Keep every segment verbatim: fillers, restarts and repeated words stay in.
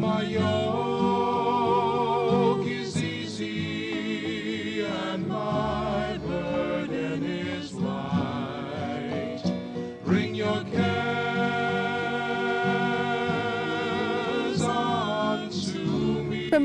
my yoke is easy and my burden is light. Bring your cares unto me. From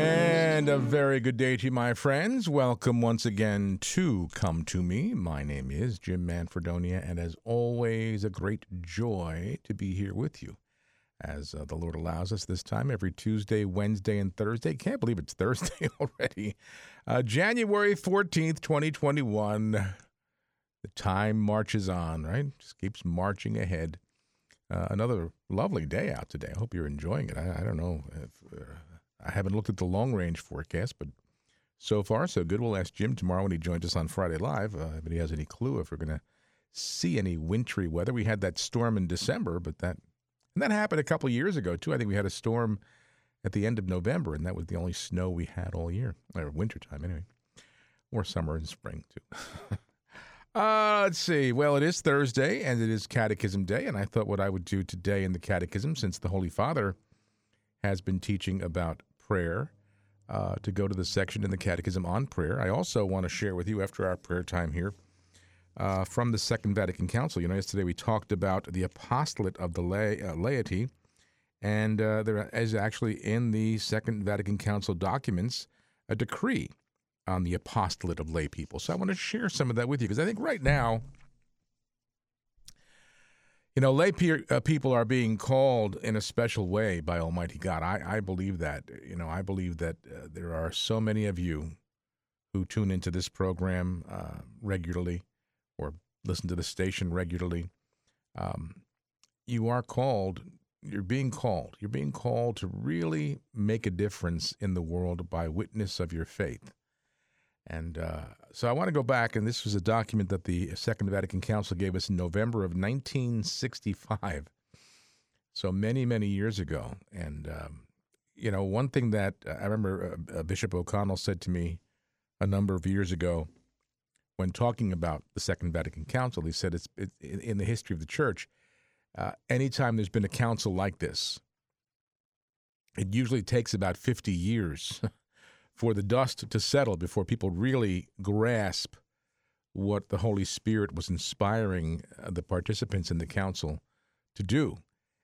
And a very good day to you, my friends. Welcome once again to Come to Me. My name is Jim Manfredonia, and as always, a great joy to be here with you. As uh, the Lord allows us this time, every Tuesday, Wednesday, and Thursday. Can't believe it's Thursday already. Uh, January fourteenth, twenty twenty-one. The time marches on, right? Just keeps marching ahead. Uh, another lovely day out today. I hope you're enjoying it. I, I don't know. If, uh, I haven't looked at the long-range forecast, but so far, so good. We'll ask Jim tomorrow when he joins us on Friday Live uh, if he has any clue if we're going to see any wintry weather. We had that storm in December, but that... And that happened a couple of years ago, too. I think we had a storm at the end of November, and that was the only snow we had all year, or wintertime anyway, or summer and spring, too. uh, let's see. Well, it is Thursday, and it is Catechism Day, and I thought what I would do today in the Catechism, since the Holy Father has been teaching about prayer, uh, to go to the section in the Catechism on prayer. I also want to share with you, after our prayer time here, Uh, from the Second Vatican Council. You know, yesterday we talked about the apostolate of the lay, uh, laity, and uh, there is actually in the Second Vatican Council documents a decree on the apostolate of lay people. So I want to share some of that with you, because I think right now, you know, lay pe- uh, people are being called in a special way by Almighty God. I, I believe that. You know, I believe that uh, there are so many of you who tune into this program uh, regularly, or listen to the station regularly. Um, you are called, you're being called, you're being called to really make a difference in the world by witness of your faith. And uh, so I want to go back, and this was a document that the Second Vatican Council gave us in November of nineteen sixty-five, so many, many years ago. And, um, you know, one thing that uh, I remember uh, Bishop O'Connell said to me a number of years ago, when talking about the Second Vatican Council, he said it's it, in the history of the Church, uh, anytime there's been a council like this, it usually takes about fifty years for the dust to settle before people really grasp what the Holy Spirit was inspiring the participants in the council to do.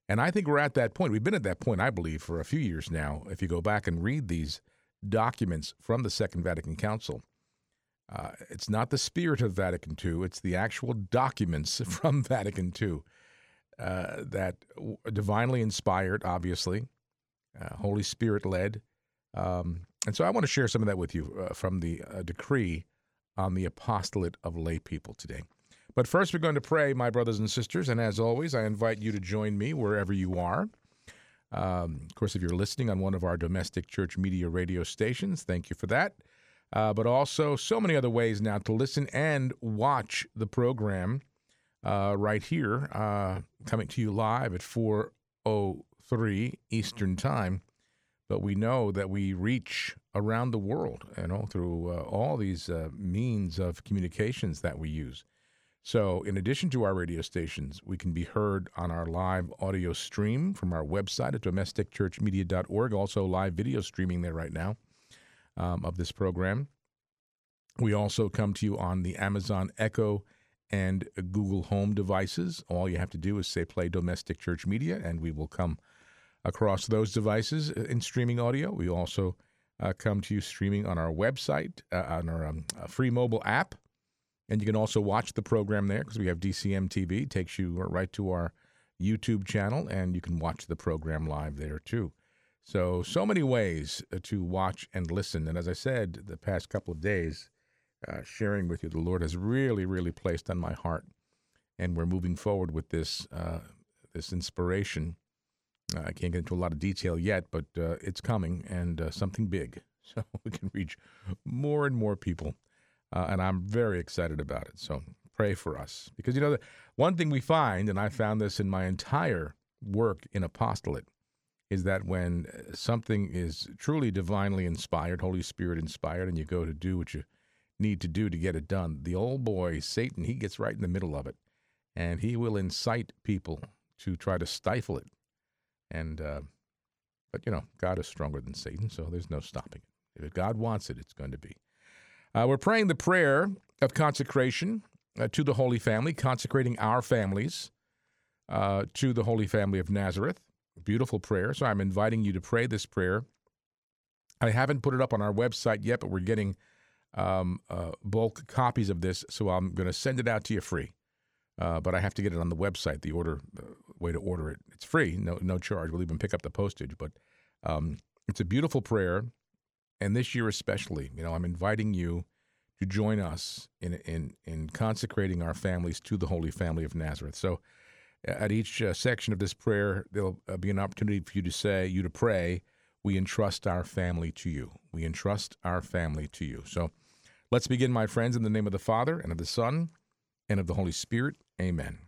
And I think we're at that point. We've been at that point, I believe, for a few years now, if you go back and read these documents from the Second Vatican Council. Uh, it's not the spirit of Vatican Two; it's the actual documents from Vatican Two uh, that w- divinely inspired, obviously, uh, Holy Spirit led, um, and so I want to share some of that with you uh, from the uh, decree on the apostolate of lay people today. But first, we're going to pray, my brothers and sisters, and as always, I invite you to join me wherever you are. Um, of course, if you're listening on one of our domestic church media radio stations, thank you for that. Uh, but also so many other ways now to listen and watch the program uh, right here, uh, coming to you live at four oh three Eastern Time. But we know that we reach around the world, you know, through uh, all these uh, means of communications that we use. So in addition to our radio stations, we can be heard on our live audio stream from our website at domestic church media dot org, also live video streaming there right now. Um, of this program. We also come to you on the Amazon Echo and Google Home devices. All you have to do is say play Domestic Church Media, and we will come across those devices in streaming audio. We also uh, come to you streaming on our website, uh, on our um, free mobile app, and you can also watch the program there because we have D C M T V. It takes you right to our YouTube channel, and you can watch the program live there too. So, so many ways to watch and listen. And as I said, the past couple of days, uh, sharing with you, the Lord has really, really placed on my heart. And we're moving forward with this uh, this inspiration. Uh, I can't get into a lot of detail yet, but uh, it's coming, and uh, something big. So we can reach more and more people uh, and I'm very excited about it. So pray for us. Because, you know, the one thing we find, and I found this in my entire work in apostolate, is that when something is truly divinely inspired, Holy Spirit inspired, and you go to do what you need to do to get it done, the old boy, Satan, he gets right in the middle of it, and he will incite people to try to stifle it. And uh, but, you know, God is stronger than Satan, so there's no stopping it. If God wants it, it's going to be. Uh, we're praying the prayer of consecration uh, to the Holy Family, consecrating our families uh, to the Holy Family of Nazareth. Beautiful prayer. So I'm inviting you to pray this prayer. I haven't put it up on our website yet, but we're getting um, uh, bulk copies of this, so I'm going to send it out to you free. Uh, but I have to get it on the website, the order uh, way to order it. It's free, no no charge. We'll even pick up the postage. But um, it's a beautiful prayer, and this year especially, you know, I'm inviting you to join us in in in consecrating our families to the Holy Family of Nazareth. So at each uh, section of this prayer, there'll uh, be an opportunity for you to say, you to pray, we entrust our family to you. We entrust our family to you. So let's begin, my friends, in the name of the Father, and of the Son, and of the Holy Spirit. Amen.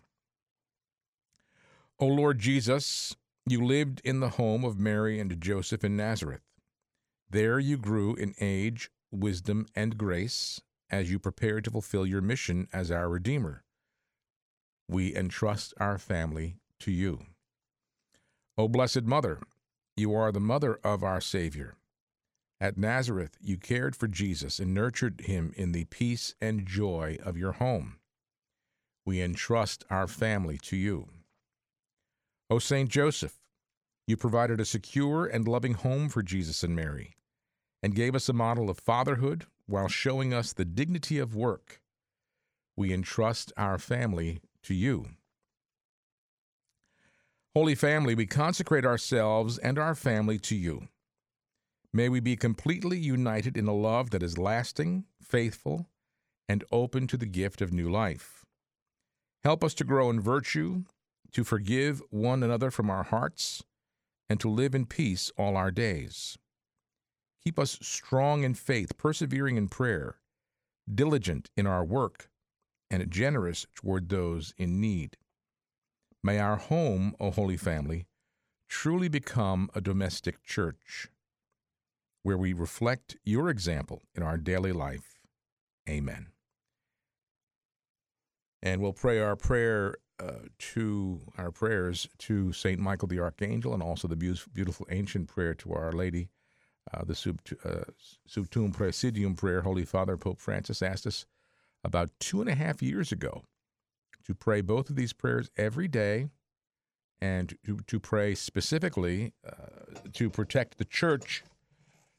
O Lord Jesus, you lived in the home of Mary and Joseph in Nazareth. There you grew in age, wisdom, and grace as you prepared to fulfill your mission as our Redeemer. We entrust our family to you. O Blessed Mother, you are the mother of our Savior. At Nazareth, you cared for Jesus and nurtured him in the peace and joy of your home. We entrust our family to you. O Saint Joseph, you provided a secure and loving home for Jesus and Mary, and gave us a model of fatherhood while showing us the dignity of work. We entrust our family to you. Holy Family, we consecrate ourselves and our family to you. May we be completely united in a love that is lasting, faithful, and open to the gift of new life. Help us to grow in virtue, to forgive one another from our hearts, and to live in peace all our days. Keep us strong in faith, persevering in prayer, diligent in our work, and generous toward those in need. May our home, O Holy Family, truly become a domestic church, where we reflect your example in our daily life. Amen. And we'll pray our prayer uh, to our prayers to Saint Michael the Archangel, and also the beautiful ancient prayer to Our Lady, uh, the Subtu- uh, Subtum Presidium prayer. Holy Father Pope Francis asked us about two and a half years ago to pray both of these prayers every day, and to, to pray specifically uh, to protect the church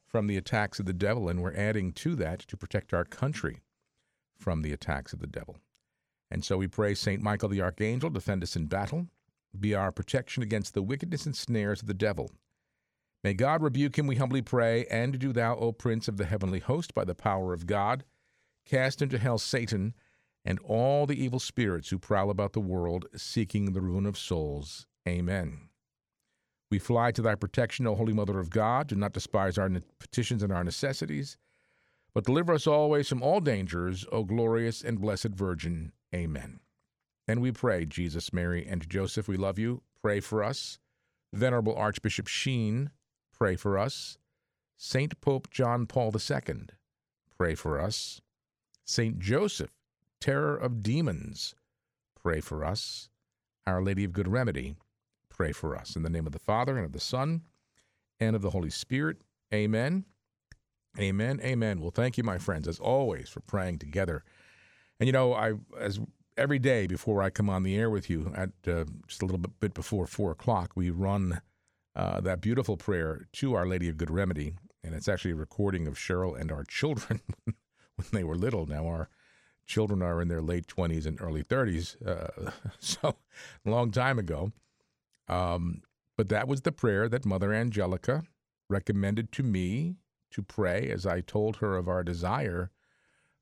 from the attacks of the devil. And we're adding to that to protect our country from the attacks of the devil. And so we pray, Saint Michael the Archangel, defend us in battle. Be our protection against the wickedness and snares of the devil. May God rebuke him, we humbly pray, and do thou, O Prince of the heavenly host, by the power of God, cast into hell Satan and all the evil spirits who prowl about the world, seeking the ruin of souls. Amen. We fly to thy protection, O Holy Mother of God. Do not despise our petitions and our necessities, but deliver us always from all dangers, O glorious and blessed Virgin. Amen. And we pray, Jesus, Mary, and Joseph, we love you. Pray for us. Venerable Archbishop Sheen, pray for us. Saint Pope John Paul the Second, pray for us. Saint Joseph, terror of demons, pray for us. Our Lady of Good Remedy, pray for us. In the name of the Father, and of the Son, and of the Holy Spirit. Amen. Amen. Amen. Well, thank you, my friends, as always, for praying together. And, you know, I as every day before I come on the air with you, at uh, just a little bit, bit before four o'clock, we run uh, that beautiful prayer to Our Lady of Good Remedy. And it's actually a recording of Cheryl and our children when they were little. Now our children are in their late twenties and early thirties, uh, so a long time ago. Um, but that was the prayer that Mother Angelica recommended to me to pray as I told her of our desire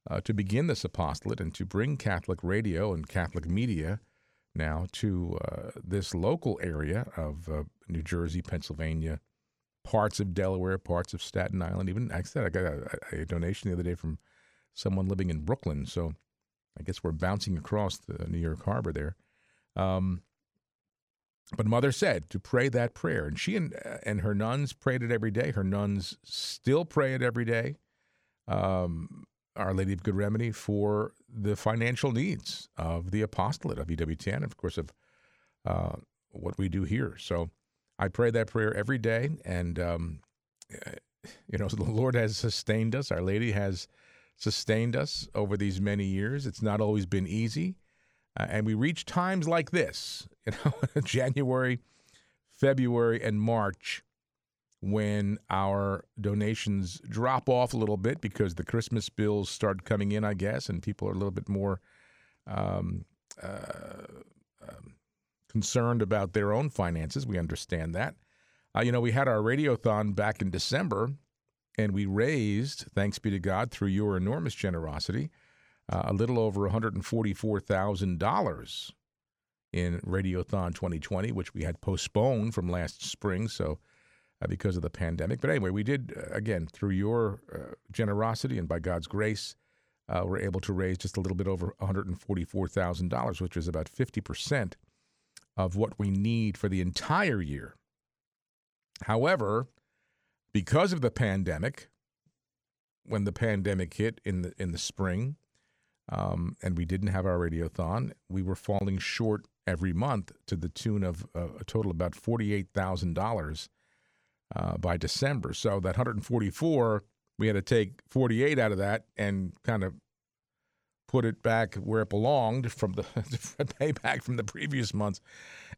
Uh, to begin this apostolate and to bring Catholic radio and Catholic media now to uh, this local area of uh, New Jersey, Pennsylvania, parts of Delaware, parts of Staten Island. Even I said I got a, a donation the other day from someone living in Brooklyn. So I guess we're bouncing across the New York Harbor there. Um, but Mother said to pray that prayer. And she and, and her nuns prayed it every day. Her nuns still pray it every day. Um, Our Lady of Good Remedy, for the financial needs of the apostolate of E W T N, and of course of uh, what we do here. So I pray that prayer every day, and um, you know, the Lord has sustained us. Our Lady has sustained us over these many years. It's not always been easy, uh, and we reach times like this, you know, January, February, and March, when our donations drop off a little bit because the Christmas bills start coming in, I guess, and people are a little bit more um, uh, um, concerned about their own finances. We understand that. Uh, you know, we had our radiothon back in December, and we raised, thanks be to God, through your enormous generosity, uh, a little over one hundred forty-four thousand dollars in Radiothon twenty twenty, which we had postponed from last spring, so... Uh, because of the pandemic. But anyway, we did, uh, again, through your uh, generosity and by God's grace, uh, we're able to raise just a little bit over one hundred forty-four thousand dollars, which is about fifty percent of what we need for the entire year. However, because of the pandemic, when the pandemic hit in the, in the spring, um, and we didn't have our radiothon, we were falling short every month to the tune of uh, a total of about forty-eight thousand dollars Uh, by December. So that one hundred forty-four, we had to take forty-eight out of that and kind of put it back where it belonged from the payback from the previous months.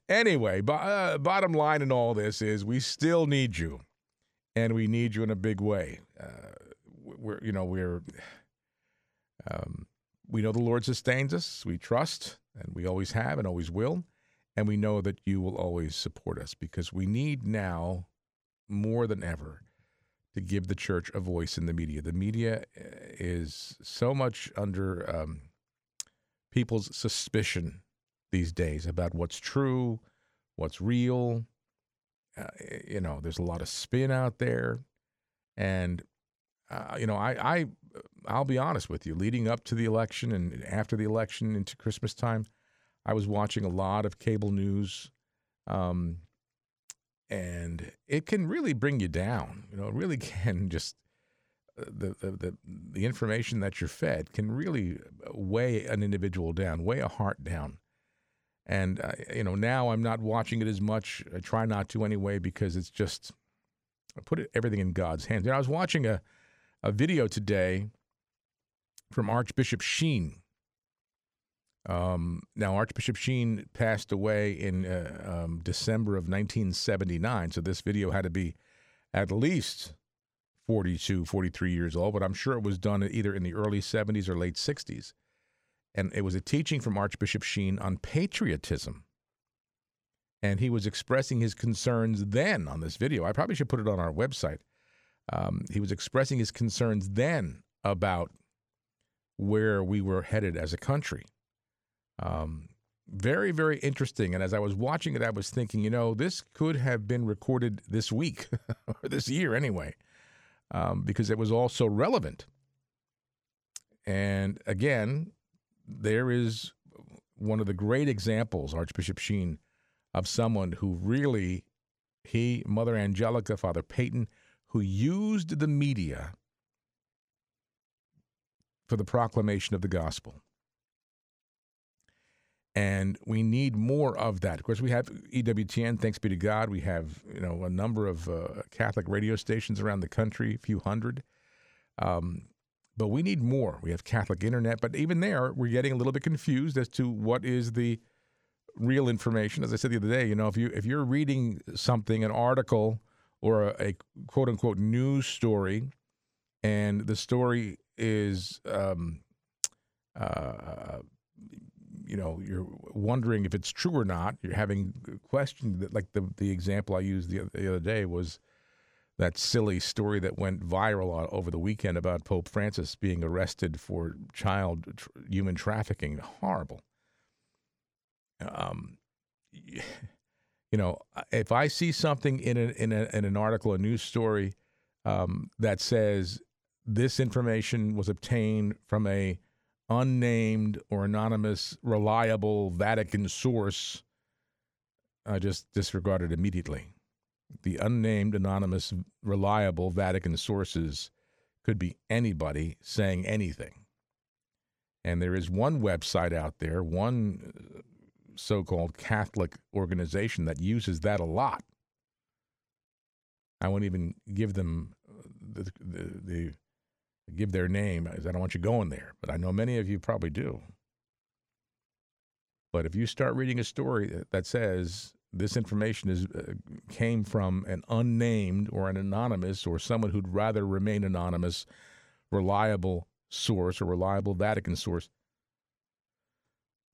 Anyway, b- uh, bottom line in all this is we still need you, and we need you in a big way. Uh, we're, you know, we're um, we know the Lord sustains us. We trust, and we always have, and always will, and we know that you will always support us because we need now, more than ever, to give the church a voice in the media. The media is so much under um, people's suspicion these days about what's true, what's real. Uh, you know, there's a lot of spin out there. And, uh, you know, I, I, I'll be honest with you, leading up to the election and after the election into Christmas time, I was watching a lot of cable news, um, and it can really bring you down. You know, it really can just uh, the, the the the information that you're fed can really weigh an individual down, weigh a heart down. And uh, you know, now I'm not watching it as much. I try not to anyway because it's just I put it, everything in God's hands. You know, I was watching a a video today from Archbishop Sheen. Um, now, Archbishop Sheen passed away in uh, um, December of nineteen seventy-nine, so this video had to be at least forty-two, forty-three years old, but I'm sure it was done either in the early seventies or late sixties. And it was a teaching from Archbishop Sheen on patriotism. And he was expressing his concerns then on this video. I probably should put it on our website. Um, he was expressing his concerns then about where we were headed as a country. Um, very, very interesting. And as I was watching it, I was thinking, you know, this could have been recorded this week or this year anyway, um, because it was all so relevant. And again, there is one of the great examples, Archbishop Sheen, of someone who really, he, Mother Angelica, Father Peyton, who used the media for the proclamation of the gospel. And we need more of that. Of course, we have E W T N, thanks be to God. We have, you know, a number of uh, Catholic radio stations around the country, a few hundred. Um, but we need more. We have Catholic Internet. But even there, we're getting a little bit confused as to what is the real information. As I said the other day, you know, if, you, if you're reading something, an article or a, a quote-unquote news story, and the story is... Um, uh, you know, you're wondering if it's true or not. You're having questions. That, like the the example I used the, the other day was that silly story that went viral over the weekend about Pope Francis being arrested for child tr- human trafficking. Horrible. Um, you know, if I see something in a, in a, in an article, a news story um, that says this information was obtained from a unnamed or anonymous, reliable Vatican source, I just disregarded immediately. The unnamed, anonymous, reliable Vatican sources could be anybody saying anything. And there is one website out there, one so-called Catholic organization that uses that a lot. I won't even give them the, the, the give their name, because I don't want you going there. But I know many of you probably do. But if you start reading a story that says this information is uh, came from an unnamed or an anonymous or someone who'd rather remain anonymous, reliable source or reliable Vatican source,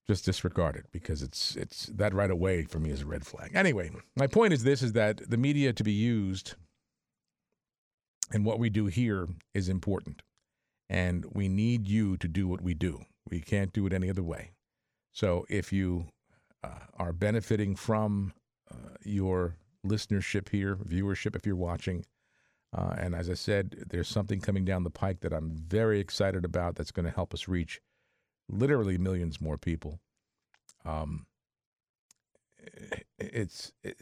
just disregard it, because it's it's that right away for me is a red flag. Anyway, my point is this, is that the media to be used and what we do here is important, and we need you to do what we do. We can't do it any other way. So if you uh, are benefiting from uh, your listenership here, viewership if you're watching, uh, and as I said, there's something coming down the pike that I'm very excited about that's going to help us reach literally millions more people. Um, it's it,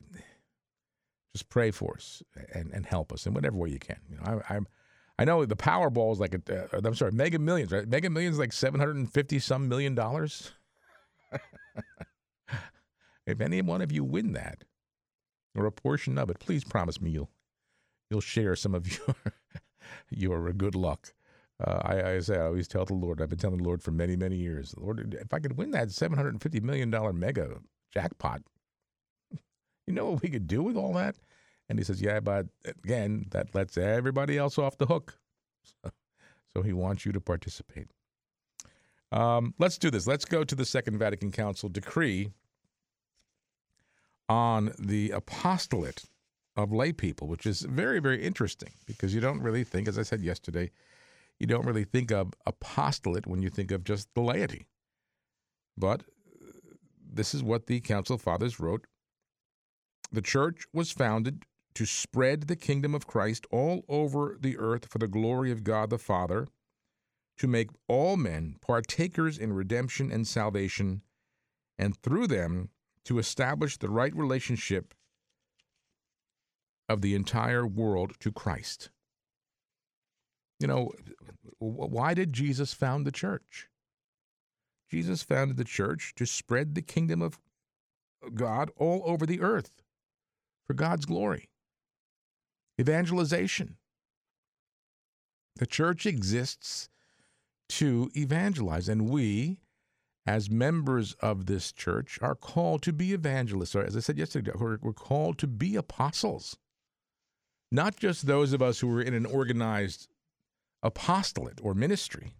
just pray for us and, and help us in whatever way you can. You know, I, I'm, I know the Powerball is like a, uh, I'm sorry, Mega Millions, right? Mega Millions is like seven hundred fifty some million dollars. If any one of you win that or a portion of it, please promise me you'll you'll share some of your your good luck. Uh, I, I say I always tell the Lord. I've been telling the Lord for many, many years. Lord, if I could win that seven hundred fifty million dollars mega jackpot, you know what we could do with all that? And he says, yeah, but again, that lets everybody else off the hook. So, so he wants you to participate. Um, let's do this. Let's go to the Second Vatican Council decree on the apostolate of lay people, which is very, very interesting, because you don't really think, as I said yesterday, you don't really think of apostolate when you think of just the laity. But this is what the Council Fathers wrote. The Church was founded to spread the kingdom of Christ all over the earth for the glory of God the Father, to make all men partakers in redemption and salvation, and through them to establish the right relationship of the entire world to Christ. You know, why did Jesus found the church? Jesus founded the church to spread the kingdom of God all over the earth for God's glory. Evangelization. The church exists to evangelize, and we, as members of this church, are called to be evangelists. As I said yesterday, we're called to be apostles. Not just those of us who are in an organized apostolate or ministry.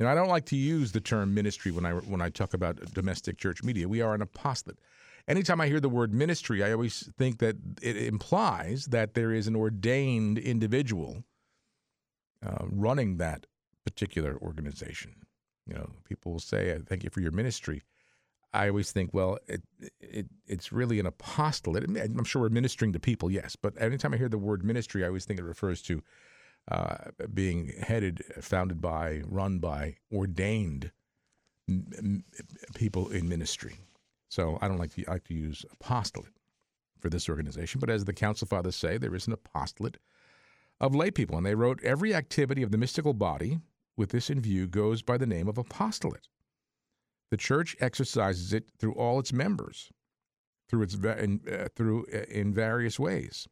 And I don't like to use the term ministry when I when I talk about domestic church media. We are an apostolate. Anytime I hear the word ministry, I always think that it implies that there is an ordained individual uh, running that particular organization. You know, people will say, "Thank you for your ministry." I always think, well, it, it it's really an apostolate. I'm sure we're ministering to people, yes, but anytime I hear the word ministry, I always think it refers to Uh, being headed, founded by, run by, ordained m- m- people in ministry. So I don't like to, I like to use apostolate for this organization, but as the Council Fathers say, there is an apostolate of lay people, and they wrote, every activity of the mystical body with this in view goes by the name of apostolate. The Church exercises it through all its members, through its in, uh, through uh, in various ways.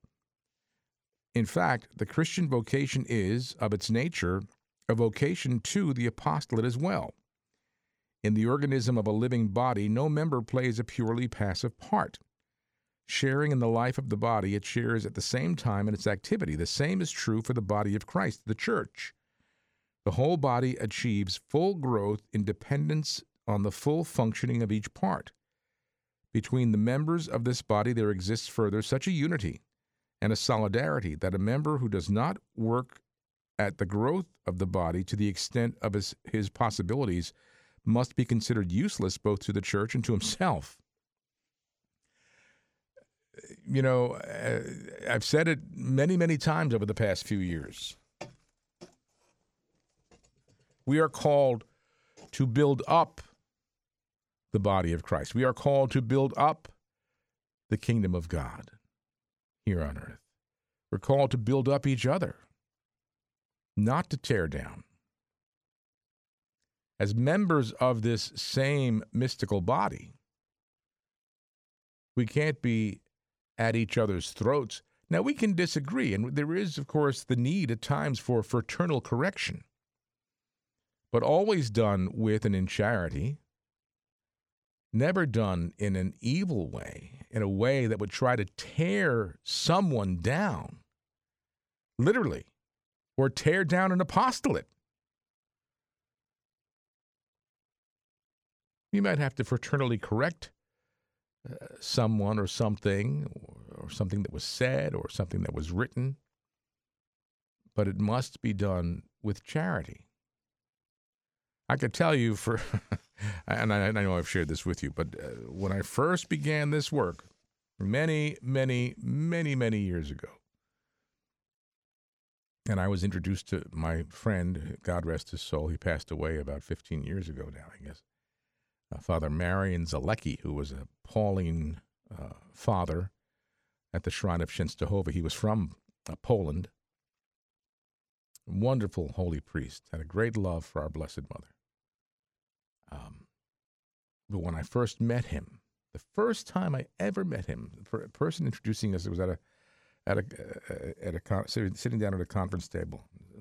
In fact, the Christian vocation is, of its nature, a vocation to the apostolate as well. In the organism of a living body, no member plays a purely passive part. Sharing in the life of the body, it shares at the same time in its activity. The same is true for the body of Christ, the Church. The whole body achieves full growth in dependence on the full functioning of each part. Between the members of this body there exists further such a unity and a solidarity that a member who does not work at the growth of the body to the extent of his, his possibilities must be considered useless both to the Church and to himself. You know, I've said it many, many times over the past few years. We are called to build up the body of Christ. We are called to build up the kingdom of God here on earth. We're called to build up each other, not to tear down. As members of this same mystical body, we can't be at each other's throats. Now, we can disagree, and there is, of course, the need at times for fraternal correction, but always done with and in charity, never done in an evil way, in a way that would try to tear someone down, literally, or tear down an apostolate. You might have to fraternally correct uh, someone or something, or, or something that was said or something that was written, but it must be done with charity. I could tell you for, and I, and I know I've shared this with you, but uh, when I first began this work many, many, many, many years ago, and I was introduced to my friend, God rest his soul, he passed away about fifteen years ago now, I guess, Uh, Father Marian Zalecki, who was a Pauline uh, father at the shrine of Częstochowa. He was from uh, Poland. Wonderful holy priest, had a great love for our Blessed Mother. Um, but when I first met him, the first time I ever met him, the person introducing us, it was at a at a uh, at a con- sitting down at a conference table.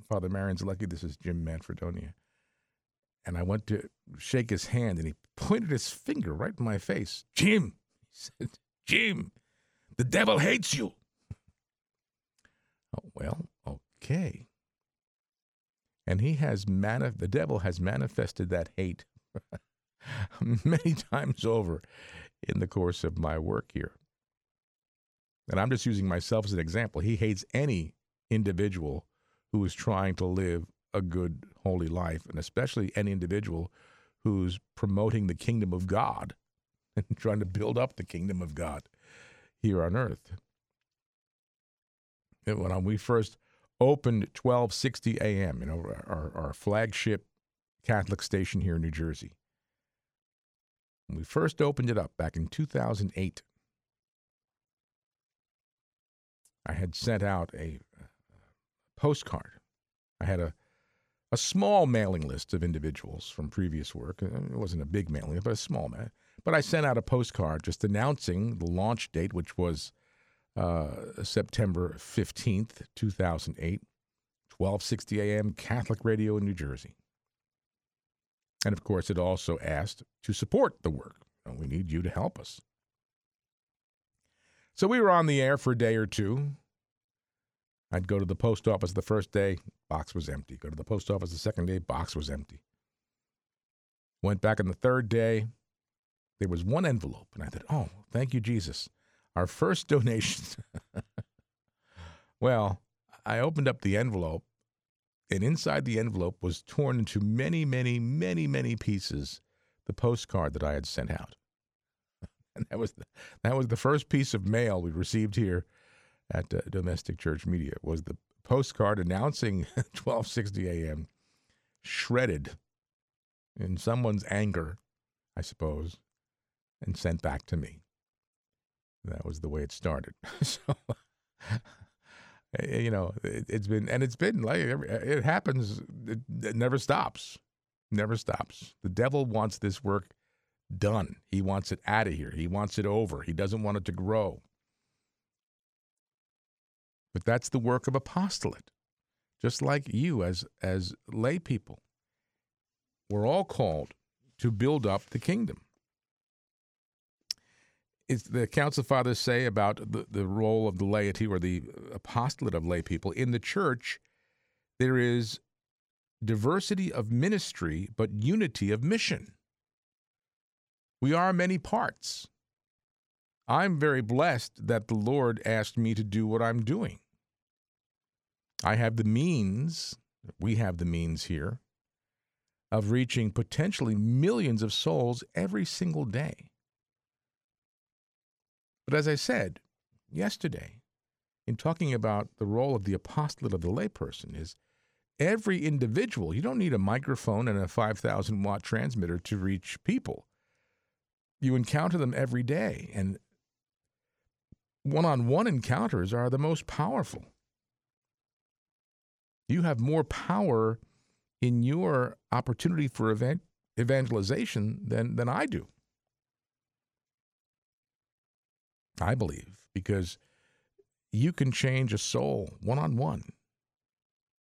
Father Marian Zalecki, this is Jim Manfredonia. And I went to shake his hand, and he pointed his finger right in my face. Jim, he said, Jim, the devil hates you. Oh, well, okay. And he has manif- the devil has manifested that hate many times over in the course of my work here. And I'm just using myself as an example. He hates any individual who is trying to live a good, holy life, and especially any individual who's promoting the kingdom of God and trying to build up the kingdom of God here on earth. And when we first opened twelve sixty A M, you know, our, our flagship Catholic station here in New Jersey, when we first opened it up back in two thousand eight, I had sent out a postcard. I had a A small mailing list of individuals from previous work. It wasn't a big mailing list, but a small man. But I sent out a postcard just announcing the launch date, which was uh, September fifteenth, two thousand eight, twelve sixty A M, Catholic radio in New Jersey. And, of course, it also asked to support the work. We need you to help us. So we were on the air for a day or two. I'd go to the post office the first day, box was empty. Go to the post office the second day, box was empty. Went back on the third day, there was one envelope, and I thought, oh, thank you, Jesus. Our first donation. Well, I opened up the envelope, and inside the envelope was torn into many, many, many, many pieces the postcard that I had sent out. And that was the, that was the first piece of mail we received here at uh, Domestic Church Media, was the postcard announcing twelve sixty A M, shredded in someone's anger, I suppose, and sent back to me. That was the way it started. So, you know, it, it's been, and it's been, like, it happens, it, it never stops, never stops. The devil wants this work done. He wants it out of here. He wants it over. He doesn't want it to grow. But that's the work of apostolate, just like you as as lay people. We're all called to build up the kingdom. It's the Council Fathers say about the, the role of the laity or the apostolate of lay people. In the church, there is diversity of ministry, but unity of mission. We are many parts. I'm very blessed that the Lord asked me to do what I'm doing. I have the means, we have the means here, of reaching potentially millions of souls every single day. But as I said yesterday, in talking about the role of the apostolate of the layperson, is every individual. You don't need a microphone and a five thousand watt transmitter to reach people. You encounter them every day, and one-on-one encounters are the most powerful. You have more power in your opportunity for event, evangelization than, than I do, I believe, because you can change a soul one-on-one.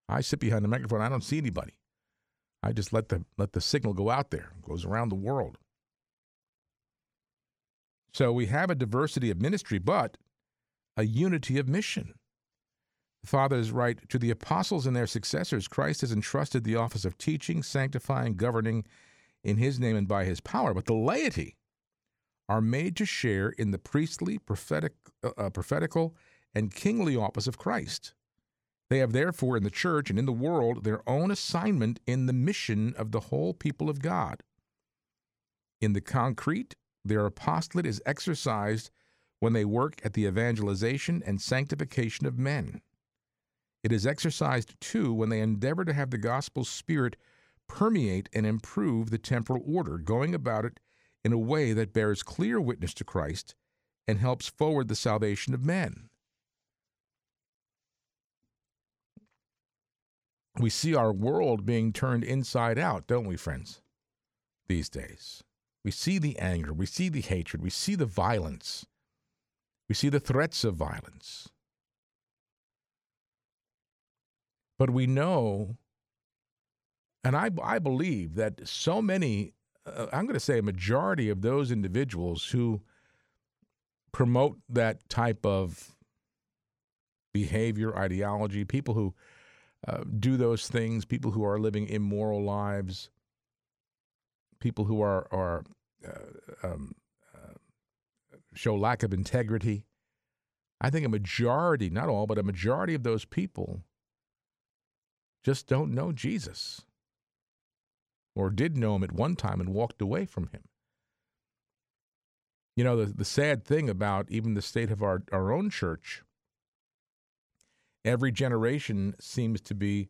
I sit behind the microphone. I don't see anybody. I just let the let the signal go out there. It goes around the world. So we have a diversity of ministry, but a unity of mission. The fathers write, to the apostles and their successors, Christ has entrusted the office of teaching, sanctifying, governing in his name and by his power. But the laity are made to share in the priestly, prophetic, uh, prophetical, and kingly office of Christ. They have therefore in the church and in the world their own assignment in the mission of the whole people of God. In the concrete, their apostolate is exercised when they work at the evangelization and sanctification of men. It is exercised, too, when they endeavor to have the gospel's spirit permeate and improve the temporal order, going about it in a way that bears clear witness to Christ and helps forward the salvation of men. We see our world being turned inside out, don't we, friends, these days? We see the anger, we see the hatred, we see the violence, we see the threats of violence. But we know, and I, I believe that so many, uh, I'm going to say a majority of those individuals who promote that type of behavior, ideology, people who uh, do those things, people who are living immoral lives, people who are are uh, um, uh, show lack of integrity. I think a majority, not all, but a majority of those people just don't know Jesus, or did know him at one time and walked away from him. You know, the, the sad thing about even the state of our, our own church, every generation seems to be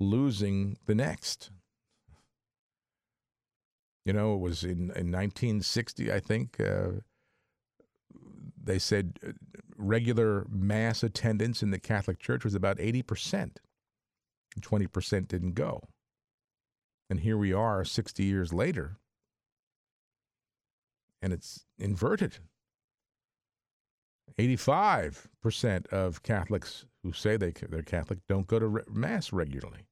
losing the next. You know, it was in, in nineteen sixty, I think, uh, they said regular mass attendance in the Catholic Church was about eighty percent. twenty percent didn't go. And here we are sixty years later, and it's inverted. eighty-five percent of Catholics who say they, they're Catholic don't go to Mass regularly.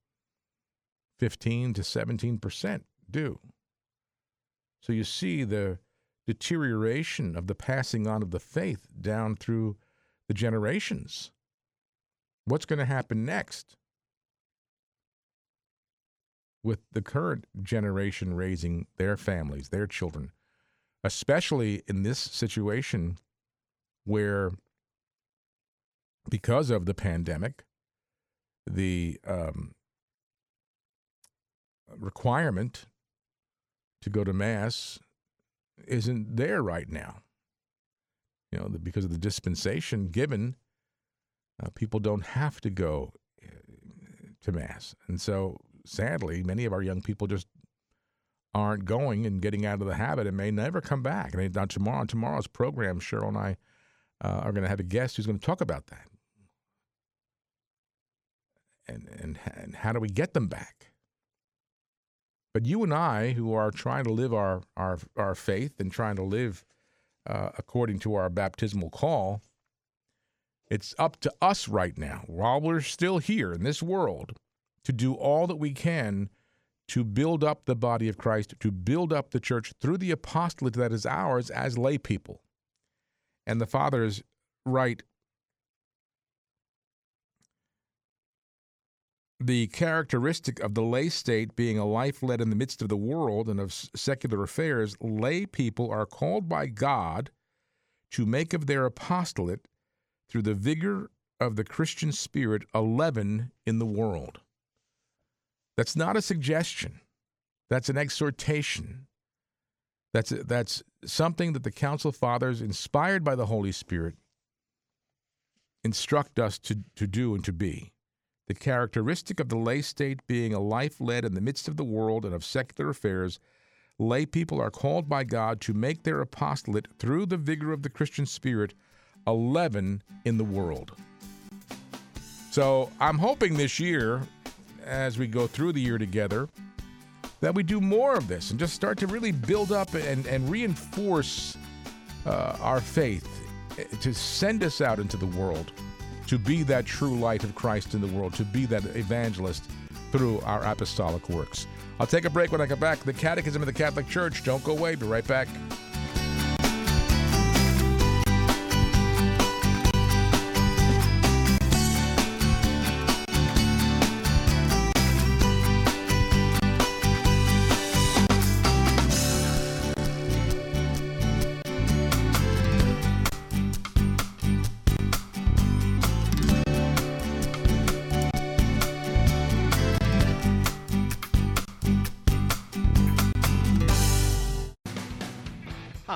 fifteen to seventeen percent do. So you see the deterioration of the passing on of the faith down through the generations. What's going to happen next with the current generation raising their families, their children, especially in this situation where, because of the pandemic, the um, requirement to go to Mass isn't there right now. You know, because of the dispensation given, uh, people don't have to go to Mass. And so, sadly, many of our young people just aren't going and getting out of the habit and may never come back. And they, on, tomorrow, on tomorrow's program, Cheryl and I uh, are going to have a guest who's going to talk about that. And, and and how do we get them back? But you and I, who are trying to live our our, our faith and trying to live uh, according to our baptismal call, it's up to us right now, while we're still here in this world, to do all that we can to build up the body of Christ, to build up the church through the apostolate that is ours as lay people. And the fathers write, the characteristic of the lay state being a life led in the midst of the world and of secular affairs, lay people are called by God to make of their apostolate, through the vigor of the Christian spirit, a leaven in the world. That's not a suggestion. That's an exhortation. That's, a, that's something that the Council Fathers, inspired by the Holy Spirit, instruct us to, to do and to be. The characteristic of the lay state being a life led in the midst of the world and of secular affairs, lay people are called by God to make their apostolate through the vigor of the Christian spirit a leaven in the world. So I'm hoping this year, as we go through the year together, that we do more of this and just start to really build up and, and reinforce uh, our faith to send us out into the world, to be that true light of Christ in the world, to be that evangelist through our apostolic works. I'll take a break. When I come back, the Catechism of the Catholic Church. Don't go away. Be right back.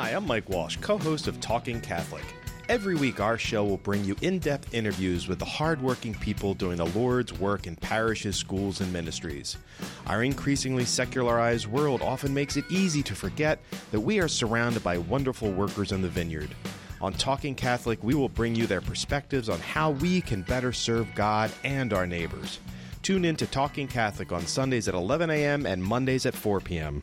I'm Mike Walsh, co-host of Talking Catholic. Every week, our show will bring you in-depth interviews with the hard-working people doing the Lord's work in parishes, schools, and ministries. Our increasingly secularized world often makes it easy to forget that we are surrounded by wonderful workers in the vineyard. On Talking Catholic, we will bring you their perspectives on how we can better serve God and our neighbors. Tune in to Talking Catholic on Sundays at eleven a.m. and Mondays at four p.m.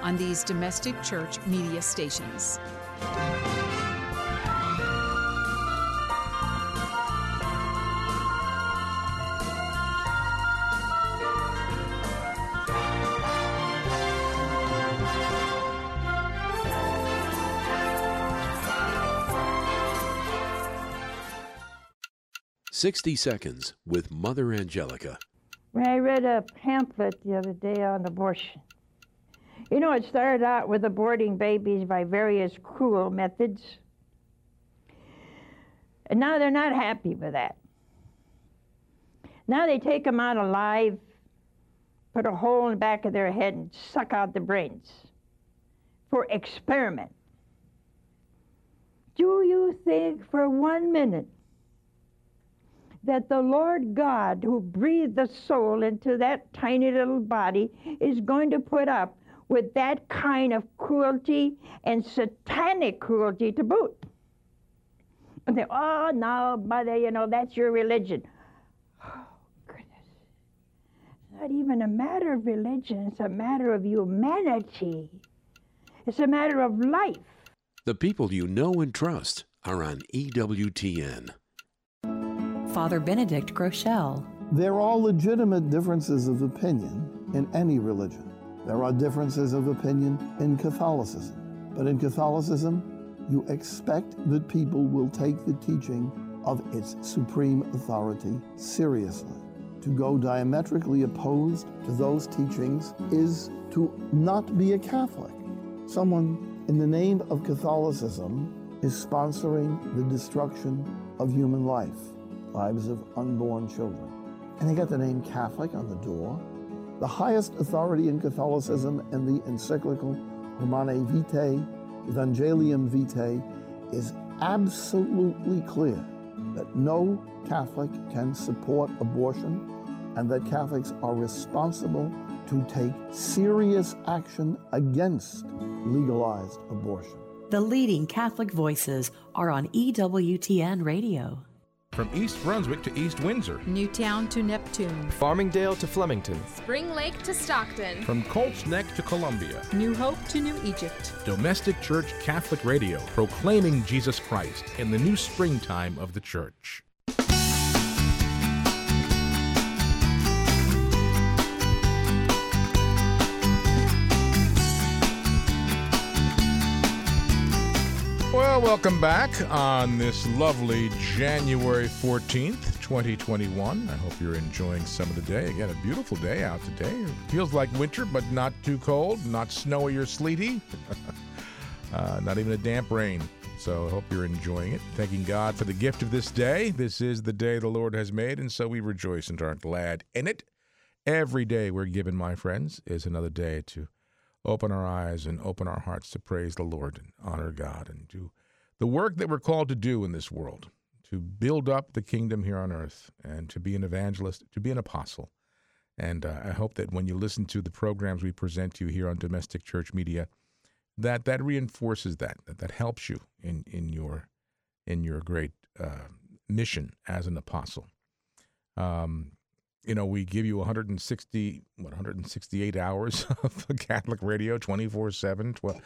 on these Domestic Church Media stations. sixty Seconds with Mother Angelica. When I read a pamphlet the other day on abortion, you know, it started out with aborting babies by various cruel methods. And now they're not happy with that. Now they take them out alive, put a hole in the back of their head and suck out the brains for experiment. Do you think for one minute that the Lord God who breathed the soul into that tiny little body is going to put up with that kind of cruelty and satanic cruelty to boot? And they, oh, no, Mother, you know, that's your religion. Oh, goodness. It's not even a matter of religion. It's a matter of humanity. It's a matter of life. The people you know and trust are on E W T N. Father Benedict Groeschel. They're all legitimate differences of opinion in any religion. There are differences of opinion in Catholicism, but in Catholicism, you expect that people will take the teaching of its supreme authority seriously. To go diametrically opposed to those teachings is to not be a Catholic. Someone in the name of Catholicism is sponsoring the destruction of human life, lives of unborn children. And they got the name Catholic on the door. The highest authority in Catholicism and the encyclical Humanae Vitae, Evangelium Vitae, is absolutely clear that no Catholic can support abortion and that Catholics are responsible to take serious action against legalized abortion. The leading Catholic voices are on E W T N Radio. From East Brunswick to East Windsor. Newtown to Neptune. Farmingdale to Flemington. Spring Lake to Stockton. From Colts Neck to Columbia. New Hope to New Egypt. Domestic Church Catholic Radio, proclaiming Jesus Christ in the new springtime of the Church. Well, welcome back on this lovely January fourteenth, twenty twenty-one. I hope you're enjoying some of the day. Again, a beautiful day out today. It feels like winter, but not too cold, not snowy or sleety, uh, not even a damp rain. So I hope you're enjoying it. Thanking God for the gift of this day. This is the day the Lord has made, and so we rejoice and are glad in it. Every day we're given, my friends, is another day to open our eyes and open our hearts to praise the Lord and honor God and do the work that we're called to do in this world, to build up the kingdom here on earth and to be an evangelist, to be an apostle. And uh, I hope that when you listen to the programs we present to you here on Domestic Church Media, that that reinforces that, that, that helps you in, in your in your great uh, mission as an apostle. Um You know, we give you one hundred sixty, what, one hundred sixty-eight hours of Catholic radio, twenty-four seven, twelve,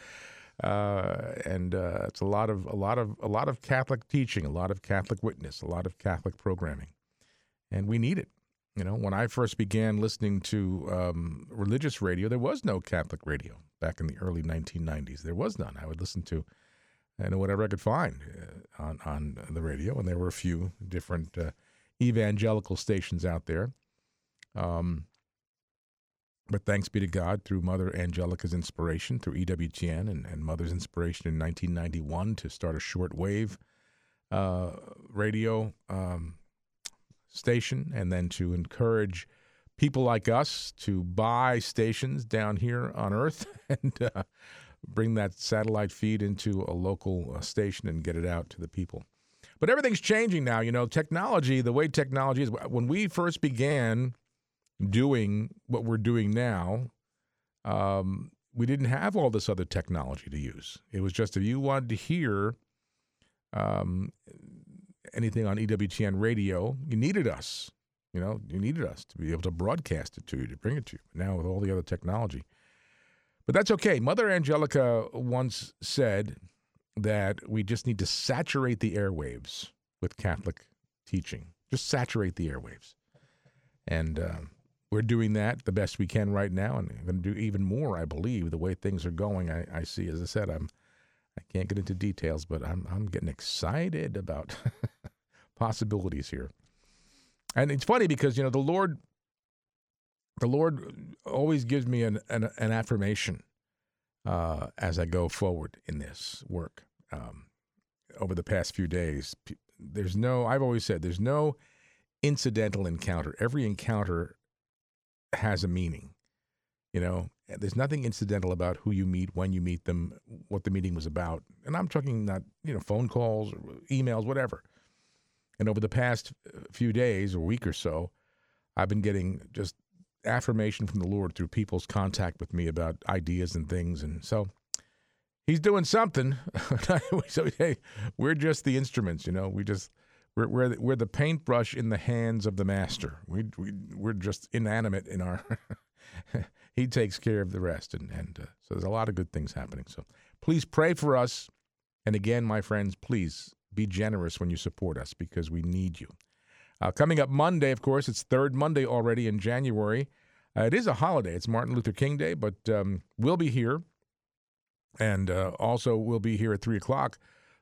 uh, and uh, it's a lot of a lot of a lot of Catholic teaching, a lot of Catholic witness, a lot of Catholic programming, and we need it. You know, when I first began listening to um, religious radio, there was no Catholic radio back in the early nineteen nineties. There was none. I would listen to, you know, whatever I could find uh, on on the radio, and there were a few different uh, evangelical stations out there. Um, but thanks be to God, through Mother Angelica's inspiration, through E W T N and, and Mother's inspiration in nineteen ninety-one to start a shortwave uh, radio um, station, and then to encourage people like us to buy stations down here on Earth and uh, bring that satellite feed into a local uh, station and get it out to the people. But everything's changing now. You know, technology, the way technology is, when we first began doing what we're doing now, um, we didn't have all this other technology to use. It was just if you wanted to hear um, anything on E W T N radio, you needed us. You know, you needed us to be able to broadcast it to you, to bring it to you. Now with all the other technology. But that's okay. Mother Angelica once said that we just need to saturate the airwaves with Catholic teaching. Just saturate the airwaves. And uh, we're doing that the best we can right now, and we're going to do even more, I believe, the way things are going. I, I see, as I said, I'm, I can't get into details, but I'm, I'm getting excited about possibilities here. And it's funny because, you know, the Lord, the Lord always gives me an, an, an affirmation uh, as I go forward in this work. Um, over the past few days, there's no, I've always said, there's no incidental encounter. Every encounter has a meaning. You know, there's nothing incidental about who you meet, when you meet them, what the meeting was about. And I'm talking not, you know, phone calls or emails, whatever. And over the past few days or week or so, I've been getting just affirmation from the Lord through people's contact with me about ideas and things. And so he's doing something. So, hey, we're just the instruments, you know, we just, We're we're the, we're the paintbrush in the hands of the master. We we we're just inanimate in our. He takes care of the rest, and and uh, so there's a lot of good things happening. So please pray for us, and again, my friends, please be generous when you support us because we need you. Uh, coming up Monday, of course, it's third Monday already in January. Uh, it is a holiday. It's Martin Luther King Day, but um, we'll be here, and uh, also we'll be here at three o'clock.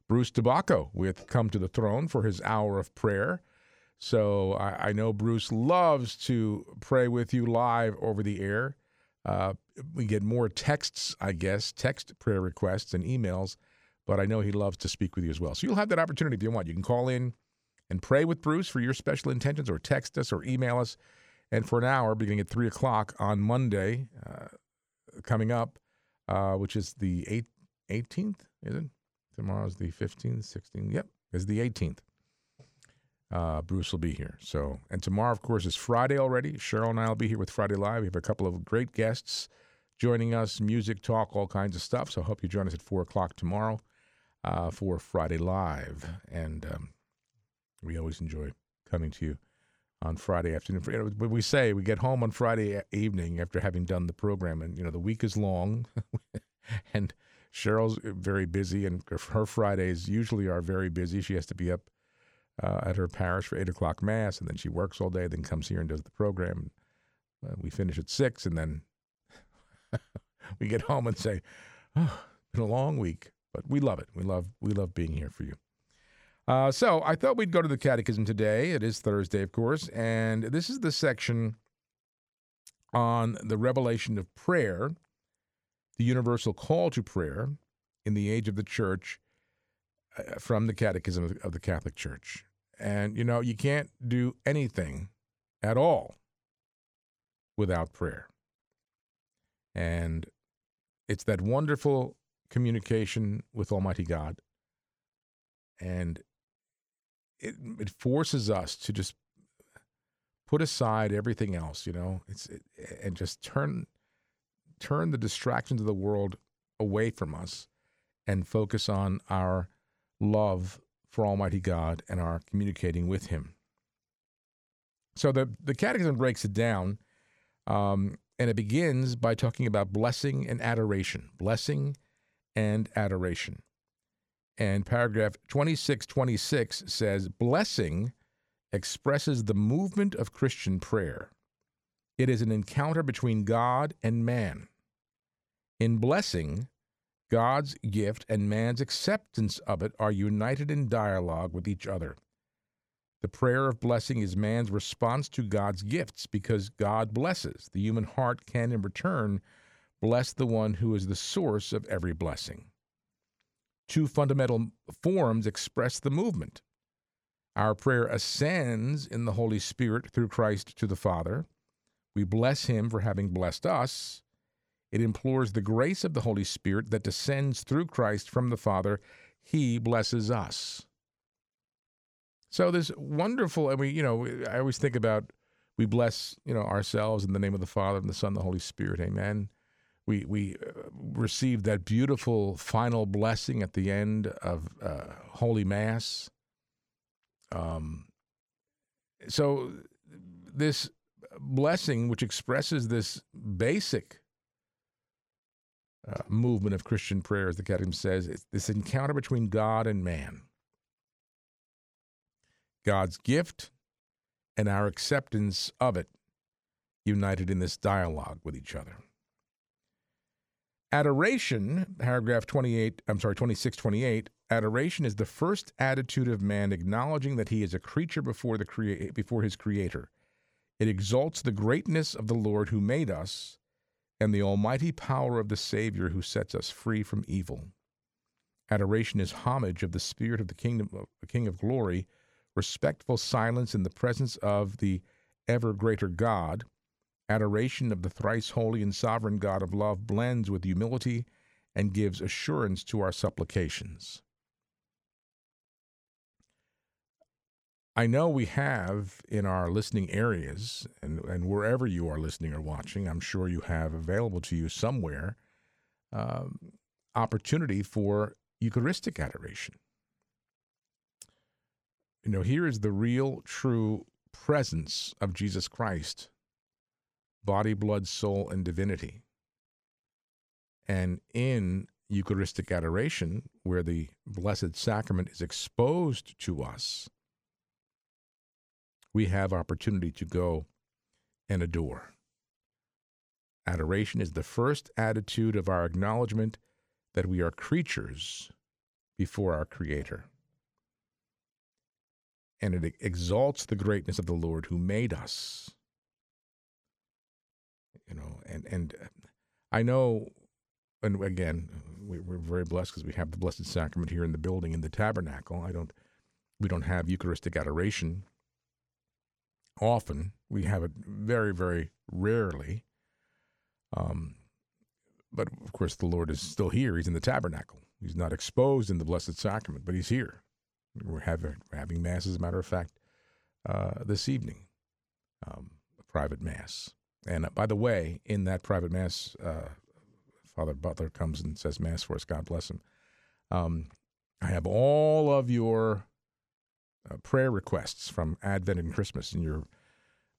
Bruce DeBacco with Come to the Throne for his hour of prayer. So I, I know Bruce loves to pray with you live over the air. Uh, we get more texts, I guess, text prayer requests and emails, but I know he loves to speak with you as well. So you'll have that opportunity if you want. You can call in and pray with Bruce for your special intentions, or text us or email us. And for an hour, beginning at three o'clock on Monday, uh, coming up, uh, which is the eighteenth, is it? Tomorrow's the fifteenth, sixteenth. Yep, it's the eighteenth. Uh, Bruce will be here. So, and tomorrow, of course, is Friday already. Cheryl and I will be here with Friday Live. We have a couple of great guests joining us, music, talk, all kinds of stuff. So I hope you join us at four o'clock tomorrow uh, for Friday Live. And um, we always enjoy coming to you on Friday afternoon. We say we get home on Friday evening after having done the program. And, you know, the week is long. And Cheryl's very busy, and her Fridays usually are very busy. She has to be up uh, at her parish for eight o'clock Mass, and then she works all day, then comes here and does the program. Uh, we finish at six, and then we get home and say, oh, it's been a long week. But we love it. We love we love being here for you. Uh, so I thought we'd go to the Catechism today. It is Thursday, of course, and this is the section on the revelation of prayer, the universal call to prayer in the age of the Church, uh, from the Catechism of the Catholic Church. And, you know, you can't do anything at all without prayer. And it's that wonderful communication with Almighty God. And it, it forces us to just put aside everything else, you know, it's it, and just turn turn the distractions of the world away from us and focus on our love for Almighty God and our communicating with Him. So the, the Catechism breaks it down, um, and it begins by talking about blessing and adoration, blessing and adoration. And paragraph twenty-six twenty-six says, blessing expresses the movement of Christian prayer. It is an encounter between God and man. In blessing, God's gift and man's acceptance of it are united in dialogue with each other. The prayer of blessing is man's response to God's gifts because God blesses. The human heart can, in return, bless the one who is the source of every blessing. Two fundamental forms express the movement. Our prayer ascends in the Holy Spirit through Christ to the Father. We bless Him for having blessed us. It implores the grace of the Holy Spirit that descends through Christ from the Father. He blesses us. So this wonderful, and we, you know, I always think about we bless, you know, ourselves in the name of the Father and the Son and the Holy Spirit. Amen. We we received that beautiful final blessing at the end of uh, Holy Mass. Um, so this blessing, which expresses this basic uh, movement of Christian prayer, as the Catechism says, it's this encounter between God and man. God's gift and our acceptance of it united in this dialogue with each other. Adoration, paragraph twenty-eight, I'm sorry, twenty-six twenty-eight, adoration is the first attitude of man acknowledging that he is a creature before the crea- before his Creator. It exalts the greatness of the Lord who made us and the almighty power of the Savior who sets us free from evil. Adoration is homage of the Spirit of the Kingdom of the King of Glory, respectful silence in the presence of the ever greater God. Adoration of the thrice holy and sovereign God of love blends with humility and gives assurance to our supplications. I know we have in our listening areas, and, and wherever you are listening or watching, I'm sure you have available to you somewhere, um, opportunity for Eucharistic adoration. You know, here is the real, true presence of Jesus Christ. Body, blood, soul, and divinity. And in Eucharistic adoration, where the Blessed Sacrament is exposed to us, we have opportunity to go and adore. Adoration is the first attitude of our acknowledgement that we are creatures before our Creator. And it exalts the greatness of the Lord who made us. You know, and, and I know, and again, we, we're very blessed because we have the Blessed Sacrament here in the building, in the tabernacle. I don't, we don't have Eucharistic adoration often. We have it very, very rarely. Um, but of course, the Lord is still here. He's in the tabernacle. He's not exposed in the Blessed Sacrament, but He's here. We're having, we're having Mass, as a matter of fact, uh, this evening, um, a private Mass. And by the way, in that private Mass, uh, Father Butler comes and says Mass for us. God bless him. Um, I have all of your uh, prayer requests from Advent and Christmas in your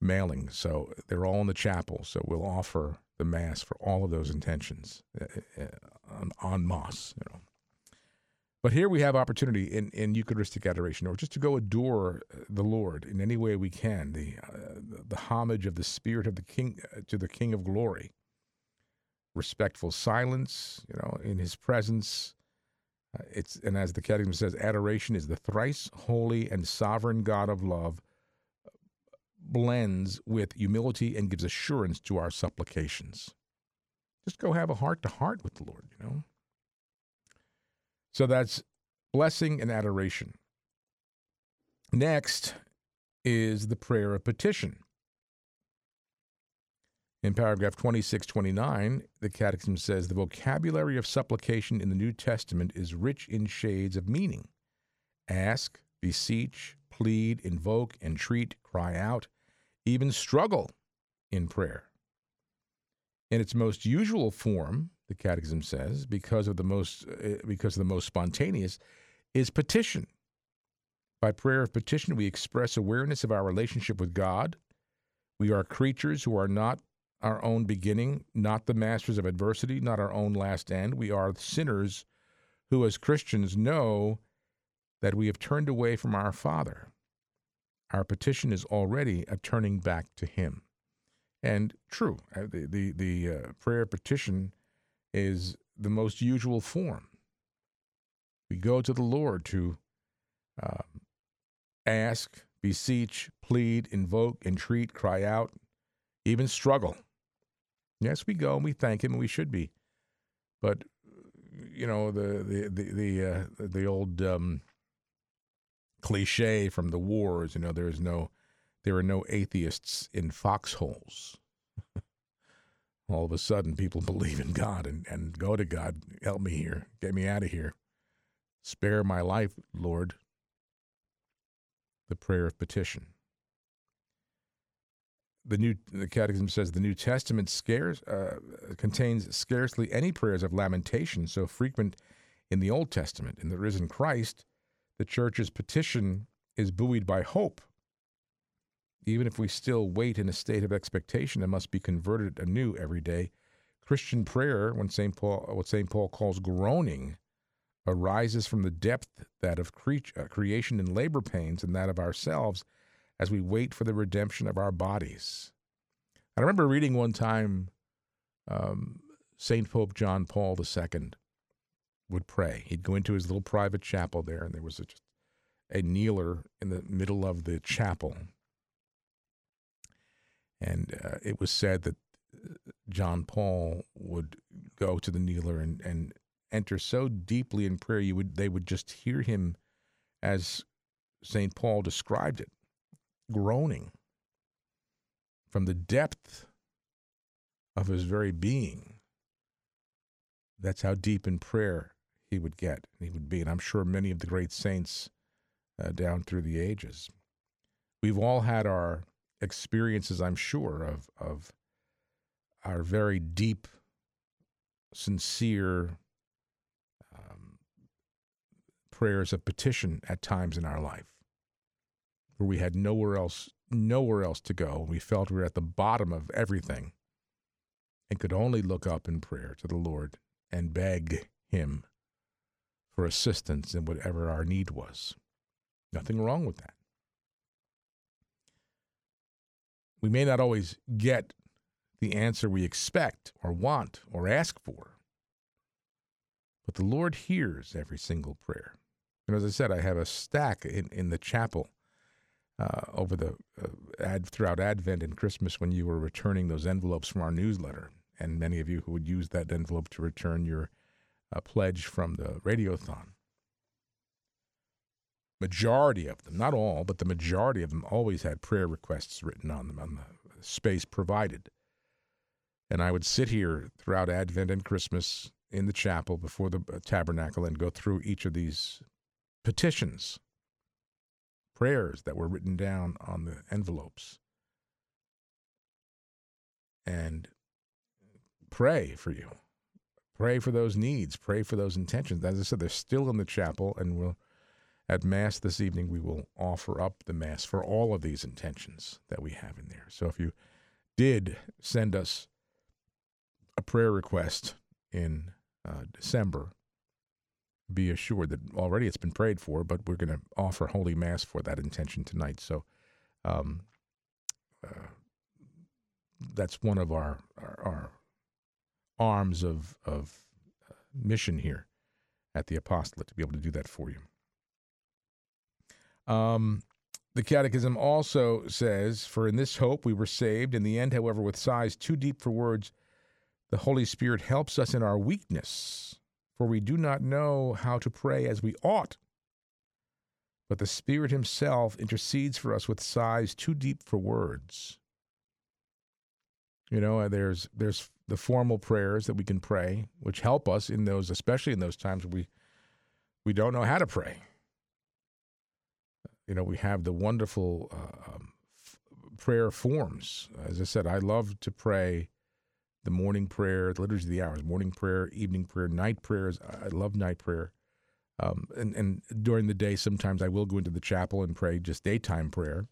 mailing. So they're all in the chapel. So we'll offer the Mass for all of those intentions uh, uh, en masse. You know. But here we have opportunity in, in Eucharistic adoration, or just to go adore the Lord in any way we can, the uh, the homage of the Spirit of the King uh, to the King of Glory. Respectful silence, you know, in His presence, Uh, it's and as the Catechism says, adoration is the thrice holy and sovereign God of love uh, blends with humility and gives assurance to our supplications. Just go have a heart-to-heart with the Lord, you know. So that's blessing and adoration. Next is the prayer of petition. In paragraph twenty-six twenty-nine, the Catechism says, the vocabulary of supplication in the New Testament is rich in shades of meaning. Ask, beseech, plead, invoke, entreat, cry out, even struggle in prayer. In its most usual form, the Catechism says, because of the most, uh, because of the most spontaneous, is petition. By prayer of petition, we express awareness of our relationship with God. We are creatures who are not our own beginning, not the masters of adversity, not our own last end. We are sinners who, as Christians, know that we have turned away from our Father. Our petition is already a turning back to Him. And true, the the, the uh, prayer of petition is the most usual form. We go to the Lord to uh, ask, beseech, plead, invoke, entreat, cry out, even struggle. Yes, we go and we thank Him, and we should be. But you know the the the the, uh, the old um, cliche from the wars. You know, there is no, there are no atheists in foxholes. All of a sudden, people believe in God and, and go to God. Help me here. Get me out of here. Spare my life, Lord. The prayer of petition. The new the Catechism says the New Testament scarce, uh, contains scarcely any prayers of lamentation so frequent in the Old Testament. In the risen Christ, the Church's petition is buoyed by hope. Even if we still wait in a state of expectation, it must be converted anew every day. Christian prayer, when Saint Paul, what Saint Paul calls groaning, arises from the depth that of cre- uh, creation and labor pains and that of ourselves, as we wait for the redemption of our bodies. I remember reading one time um, Saint Pope John Paul the Second would pray. He'd go into his little private chapel there, and there was a, just a kneeler in the middle of the chapel. And uh, it was said that John Paul would go to the kneeler and, and enter so deeply in prayer, you would they would just hear him, as Saint Paul described it, groaning from the depth of his very being. That's how deep in prayer he would get, he would be. And I'm sure many of the great saints uh, down through the ages. We've all had our experiences, I'm sure, of, of our very deep, sincere um, prayers of petition at times in our life, where we had nowhere else, nowhere else to go. We felt we were at the bottom of everything and could only look up in prayer to the Lord and beg Him for assistance in whatever our need was. Nothing wrong with that. We may not always get the answer we expect or want or ask for, but the Lord hears every single prayer. And as I said, I have a stack in, in the chapel Uh, over the uh, ad, throughout Advent and Christmas, when you were returning those envelopes from our newsletter, and many of you who would use that envelope to return your uh, pledge from the Radiothon. Majority of them, not all, but the majority of them always had prayer requests written on them, on the space provided. And I would sit here throughout Advent and Christmas in the chapel before the tabernacle and go through each of these petitions, prayers that were written down on the envelopes, and pray for you. Pray for those needs. Pray for those intentions. As I said, they're still in the chapel, and we'll, at Mass this evening, we will offer up the Mass for all of these intentions that we have in there. So if you did send us a prayer request in uh, December, be assured that already it's been prayed for, but we're going to offer Holy Mass for that intention tonight. So um, uh, that's one of our, our, our arms of, of mission here at the apostolate to be able to do that for you. Um, the Catechism also says, "For in this hope we were saved. In the end, however, with sighs too deep for words, the Holy Spirit helps us in our weakness, for we do not know how to pray as we ought. But the Spirit himself intercedes for us with sighs too deep for words." You know, there's there's the formal prayers that we can pray, which help us in those, especially in those times where we we don't know how to pray. You know, we have the wonderful uh, prayer forms. As I said, I love to pray the morning prayer, the liturgy of the hours, morning prayer, evening prayer, night prayers. I love night prayer. Um, and, and during the day, sometimes I will go into the chapel and pray just daytime prayer.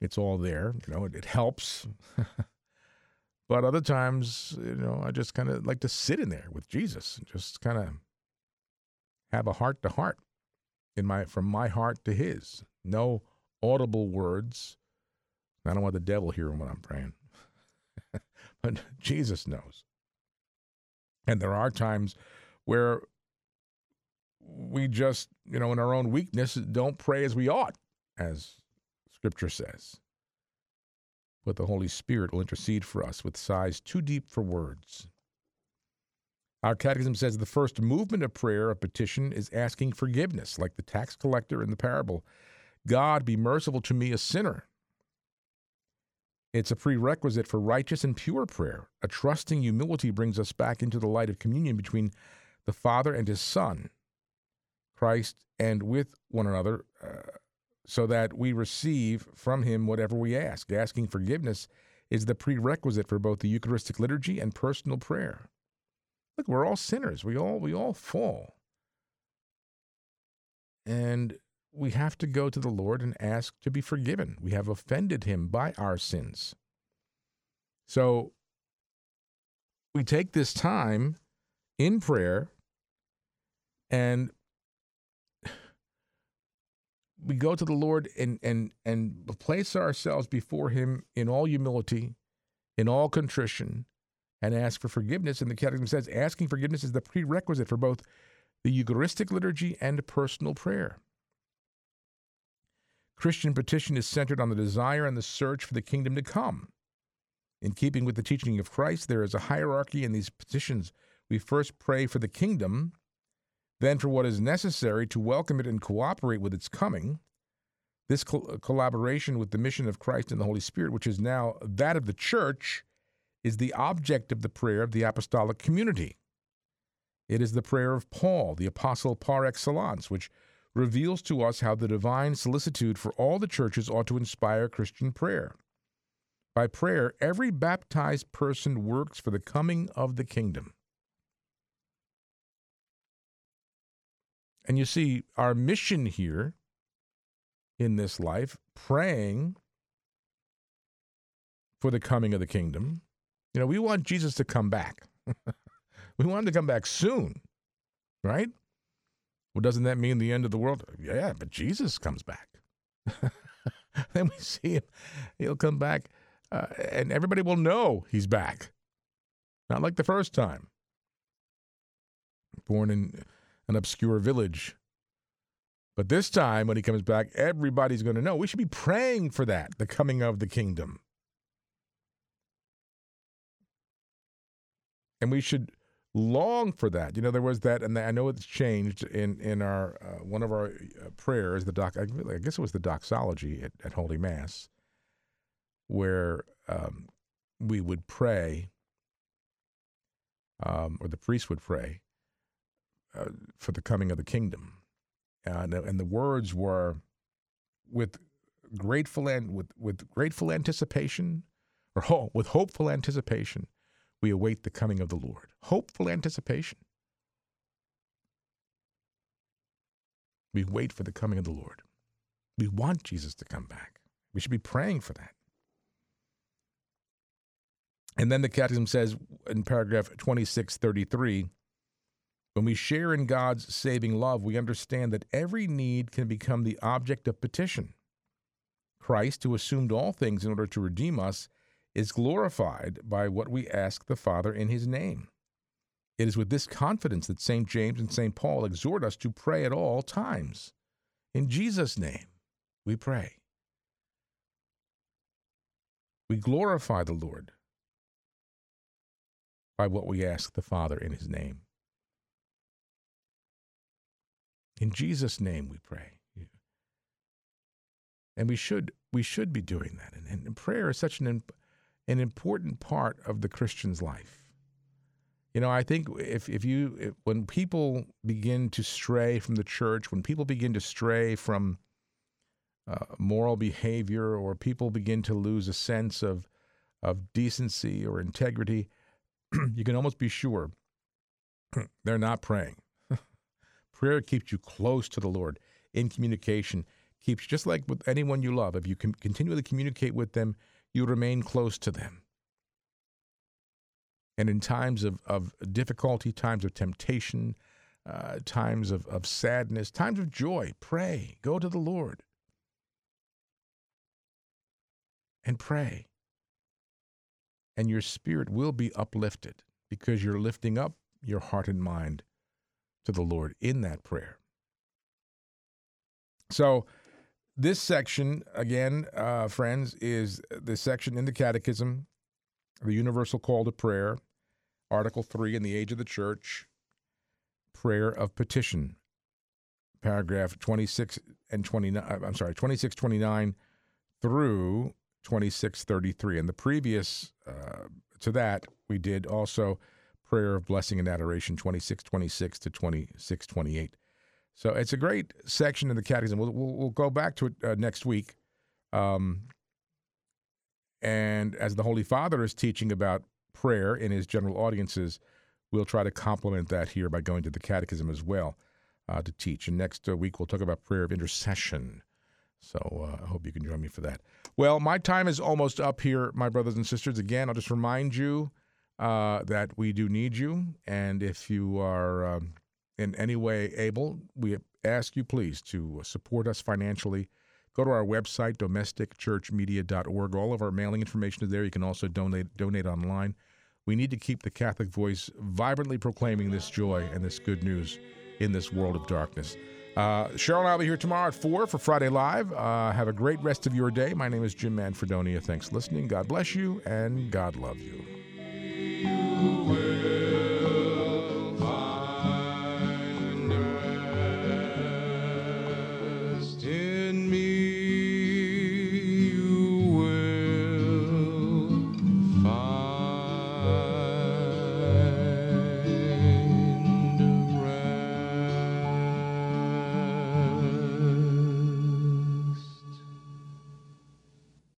It's all there, you know, it, it helps. But other times, you know, I just kind of like to sit in there with Jesus and just kind of have a heart-to-heart in my from my heart to his. No audible words. I don't want the devil hearing what I'm praying. But Jesus knows. And there are times where we just, you know, in our own weakness, don't pray as we ought, as Scripture says. But the Holy Spirit will intercede for us with sighs too deep for words. Our Catechism says the first movement of prayer, of petition, is asking forgiveness, like the tax collector in the parable. God, be merciful to me, a sinner. It's a prerequisite for righteous and pure prayer. A trusting humility brings us back into the light of communion between the Father and his Son, Christ, and with one another, uh, so that we receive from him whatever we ask. Asking forgiveness is the prerequisite for both the Eucharistic liturgy and personal prayer. Look, we're all sinners. We all we all fall. And we have to go to the Lord and ask to be forgiven. We have offended him by our sins. So we take this time in prayer and we go to the Lord and and and place ourselves before him in all humility, in all contrition, and ask for forgiveness. And the Catechism says asking forgiveness is the prerequisite for both the Eucharistic liturgy and personal prayer. Christian petition is centered on the desire and the search for the kingdom to come. In keeping with the teaching of Christ, there is a hierarchy in these petitions. We first pray for the kingdom, then for what is necessary to welcome it and cooperate with its coming. This co- collaboration with the mission of Christ and the Holy Spirit, which is now that of the Church, is the object of the prayer of the apostolic community. It is the prayer of Paul, the apostle par excellence, which reveals to us how the divine solicitude for all the churches ought to inspire Christian prayer. By prayer, every baptized person works for the coming of the kingdom. And you see, our mission here in this life, praying for the coming of the kingdom. You know, we want Jesus to come back. We want him to come back soon, right? Well, doesn't that mean the end of the world? Yeah, but Jesus comes back. Then we see him. He'll come back, uh, and everybody will know he's back. Not like the first time. Born in an obscure village. But this time, when he comes back, everybody's going to know. We should be praying for that, the coming of the kingdom. And we should long for that. You know, there was that, and I know it's changed in, in our uh, one of our prayers, the doc, I guess it was the doxology at, at Holy Mass, where um, we would pray, um, or the priest would pray, Uh, for the coming of the kingdom. Uh, and, and the words were, with grateful and with, with grateful anticipation, or ho- with hopeful anticipation, we await the coming of the Lord. Hopeful anticipation. We wait for the coming of the Lord. We want Jesus to come back. We should be praying for that. And then the Catechism says in paragraph twenty-six thirty-three, when we share in God's saving love, we understand that every need can become the object of petition. Christ, who assumed all things in order to redeem us, is glorified by what we ask the Father in his name. It is with this confidence that Saint James and Saint Paul exhort us to pray at all times. In Jesus' name, we pray. We glorify the Lord by what we ask the Father in his name. In Jesus' name we pray. Yeah. And we should we should be doing that. And, and prayer is such an, imp, an important part of the Christian's life. You know, I think if, if you, if, when people begin to stray from the church, when people begin to stray from uh, moral behavior, or people begin to lose a sense of of decency or integrity, you can almost be sure they're not praying. Prayer keeps you close to the Lord in communication. Keeps, just like with anyone you love, if you can continually communicate with them, you remain close to them. And in times of, of difficulty, times of temptation, uh, times of, of sadness, times of joy, pray. Go to the Lord and pray. And your spirit will be uplifted because you're lifting up your heart and mind to the Lord in that prayer. So this section, again, uh, friends, is the section in the Catechism, the Universal Call to Prayer, Article three in the Age of the Church, Prayer of Petition, paragraph twenty-six and twenty-nine, I'm sorry, twenty-six twenty-nine through twenty-six thirty-three. And the previous uh, to that, we did also Prayer of Blessing and Adoration, twenty-six twenty-six to twenty-six twenty-eight. So it's a great section in the Catechism. We'll, we'll, we'll go back to it uh, next week. Um And as the Holy Father is teaching about prayer in his general audiences, we'll try to complement that here by going to the Catechism as well uh, to teach. And next uh, week we'll talk about prayer of intercession. So uh, I hope you can join me for that. Well, my time is almost up here, my brothers and sisters. Again, I'll just remind you uh, that we do need you. And if you are um, in any way able, we ask you please to support us financially. Go to our website, domestic church media dot org. All of our mailing information is there. You can also donate donate online. We need to keep the Catholic voice vibrantly proclaiming this joy and this good news in this world of darkness. Uh, Cheryl and I will be here tomorrow at four for Friday Live. Uh, have a great rest of your day. My name is Jim Manfredonia. Thanks for listening. God bless you, and God love you.